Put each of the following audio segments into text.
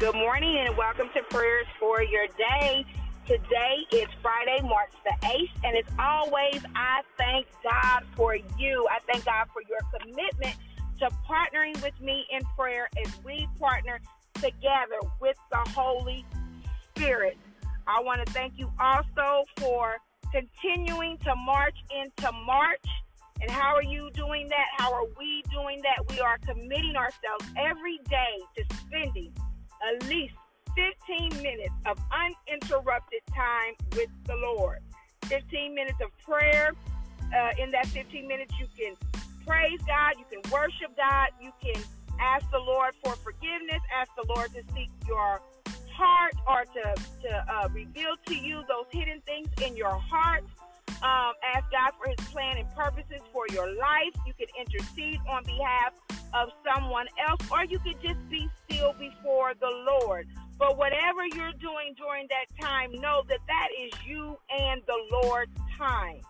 Good morning and welcome to Prayers for Your Day. Today is Friday, March the 8th, and as always, I thank God for you. I thank God for your commitment to partnering with me in prayer as we partner together with the Holy Spirit. I want to thank you also for continuing to march into March. And how are you doing that? How are we doing that? We are committing ourselves every day to spending at least 15 minutes of uninterrupted time with the Lord. 15 minutes of prayer. In that 15 minutes, you can praise God, you can worship God, you can ask the Lord for forgiveness, ask the Lord to seek your heart or to reveal to you those hidden things in your heart. Ask God for his plan and purposes for your life. You can intercede on behalf of someone else, or you could just be still before the Lord. But whatever you're doing during that time, know that that is you and the Lord's time.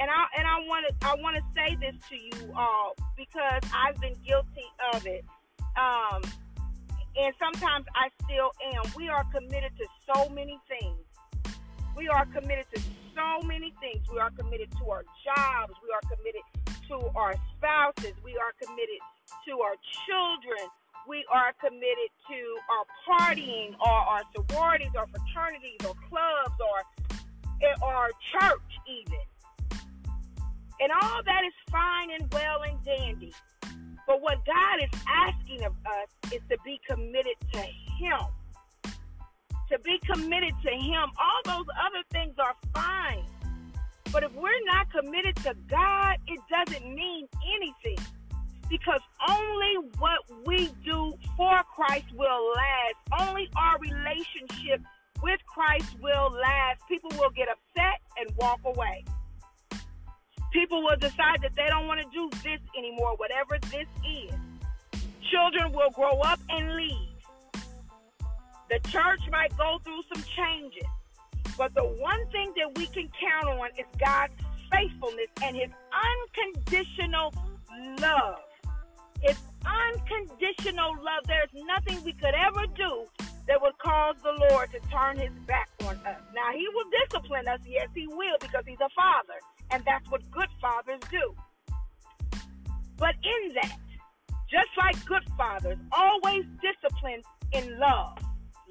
And I want to say this to you all because I've been guilty of it, and sometimes I still am. We are committed to so many things. We are committed to so many things. We are committed to our jobs. We are committed to our spouses. We are committed to our children. We are committed to our partying or our sororities or fraternities or clubs or our church even. And all that is fine and well and dandy. But what God is asking of us is to be committed to Him. To be committed to Him. All those other things are fine. But if we're not committed to God, it doesn't mean anything. Because only what we do for Christ will last. Only our relationship with Christ will last. People will get upset and walk away. People will decide that they don't want to do this anymore, whatever this is. Children will grow up and leave. The church might go through some changes, but the one thing that we can count on is God's faithfulness and His unconditional love. His unconditional love. There's nothing we could ever do that would cause the Lord to turn His back on us. Now, He will discipline us. Yes, He will, because He's a father, and that's what good fathers do. But in that, just like good fathers, always discipline in love.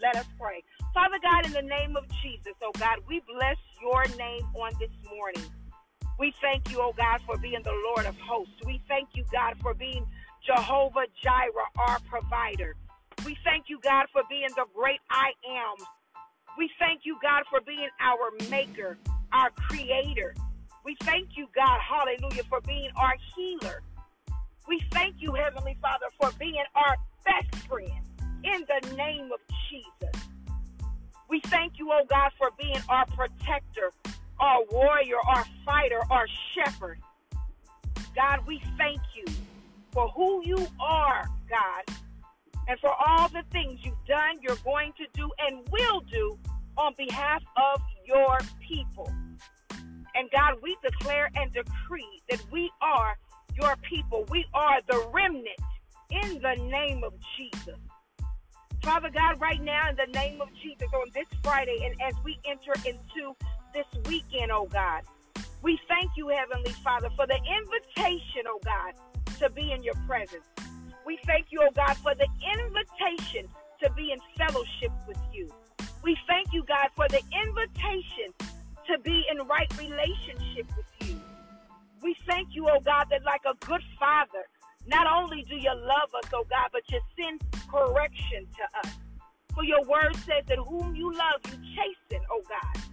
Let us pray. Father God, in the name of Jesus, oh God, we bless your name on this morning. We thank you, oh God, for being the Lord of hosts. We thank you, God, for being Jehovah Jireh, our provider. We thank you, God, for being the great I am. We thank you, God, for being our maker, our creator. We thank you, God, hallelujah, for being our healer. We thank you, Heavenly Father, for being our best friend. In the name of Jesus, we thank you, oh God, for being our protector, our warrior, our fighter, our shepherd. God, we thank you for who you are, God, and for all the things you've done, you're going to do, and will do on behalf of your people. And God, we declare and decree that we are your people. We are the remnant in the name of Jesus. Father God, right now in the name of Jesus on this Friday and as we enter into this weekend, oh God, we thank you, Heavenly Father, for the invitation, oh God, to be in your presence. We thank you, oh God, for the invitation to be in fellowship with you. We thank you, God, for the invitation to be in right relationship with you. We thank you, oh God, that like a good father, not only do you love us, oh God, but you send correction to us. For your word says that whom you love, you chasten, oh God.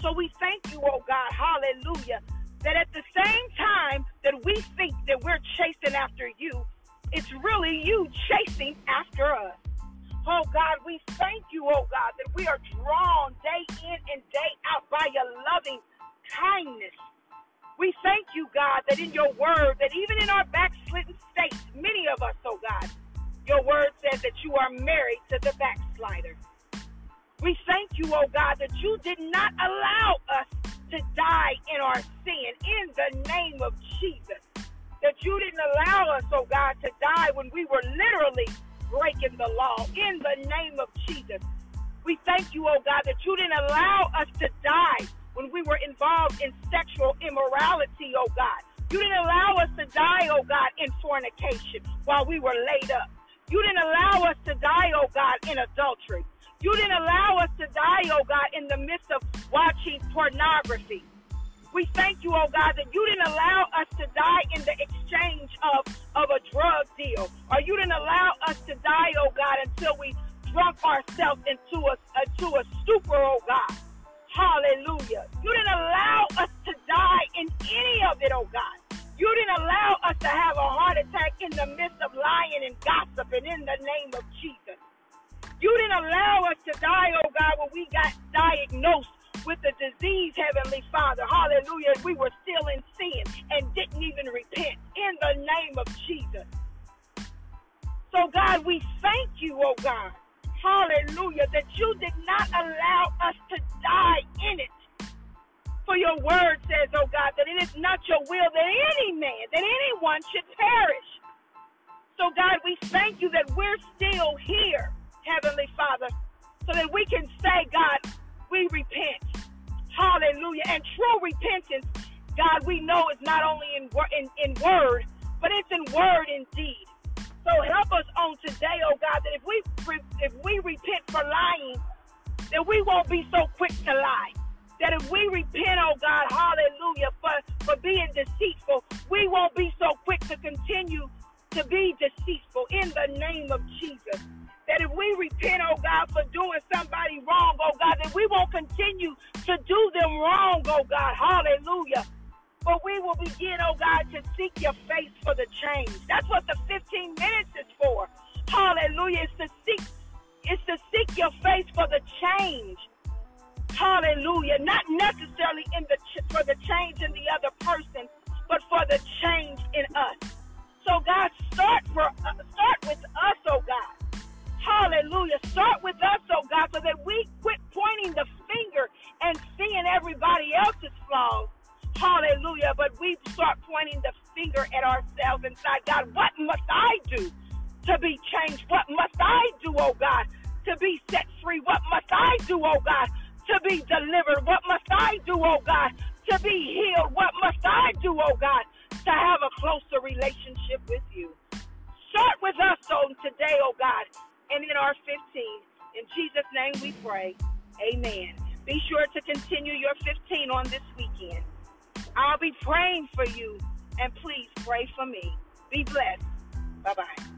So we thank you, oh God, hallelujah, that at the same time that we think that we're chasing after you, it's really you chasing after us. Oh God, we thank you, oh God, that we are drawn day in and day out by your loving kindness. We thank you, God, that in your word, that even in our backslidden state, many of us, oh God, your word says that you are married to the backslider. We thank you, oh God, that you did not allow us to die in our sin in the name of Jesus. That you didn't allow us, oh God, to die when we were literally breaking the law in the name of Jesus. We thank you, oh God, that you didn't allow us to die when we were involved in sexual immorality, oh God. You didn't allow us to die, oh God, in fornication while we were laid up. You didn't allow us to die, oh God, in adultery. You didn't allow us to die, oh God, in the midst of watching pornography. We thank you, oh God, that you didn't allow us to die in the exchange of a drug deal. Or you didn't allow us to die, oh God, until we drunk ourselves into a stupor, oh God. Hallelujah. You didn't allow us to die in any of it, oh God. You didn't allow us to have a heart attack in the midst of lying and gossip and in the name of Jesus. You didn't allow us to die, oh God, when we got diagnosed with the disease, Heavenly Father. Hallelujah. We were still in sin and didn't even repent in the name of Jesus. So God, we thank you, oh God. Hallelujah, that you did not allow us to die in it. For your word says, oh God, that it is not your will that any man, that anyone should perish. So God, we thank you that we're still here, Heavenly Father, so that we can say, God, we repent. Hallelujah. And true repentance, God, we know is not only in word, but it's in word and deed. So help us on today, oh God, that if we repent for lying, that we won't be so quick to lie. That if we repent, oh God, hallelujah, for being deceitful, we won't be so quick to continue to be deceitful in the name of Jesus. That if we repent, oh God, for doing somebody wrong, oh God, that we won't continue to do them wrong, oh God, hallelujah. But we will begin, oh God, to seek your face for the change. That's what the 15 minutes is for. Hallelujah. It's to seek your face for the change. Hallelujah. Not necessarily for the change in the other person, but for the change in us. So God, start with us, oh God. Hallelujah. Start with us, oh God, so that we quit pointing the finger and seeing everybody else's flaws. Hallelujah. But we start pointing the finger at ourselves inside. God, what must I do to be changed? What must I do, oh God, to be set free? What must I do, oh God, to be delivered? What must I do, oh God, to be healed? What must I do, oh God, to have a closer relationship with you? Start with us on today, oh God, and in our 15. In Jesus' name we pray. Amen. Be sure to continue your 15 on this weekend. I'll be praying for you, and please pray for me. Be blessed. Bye-bye.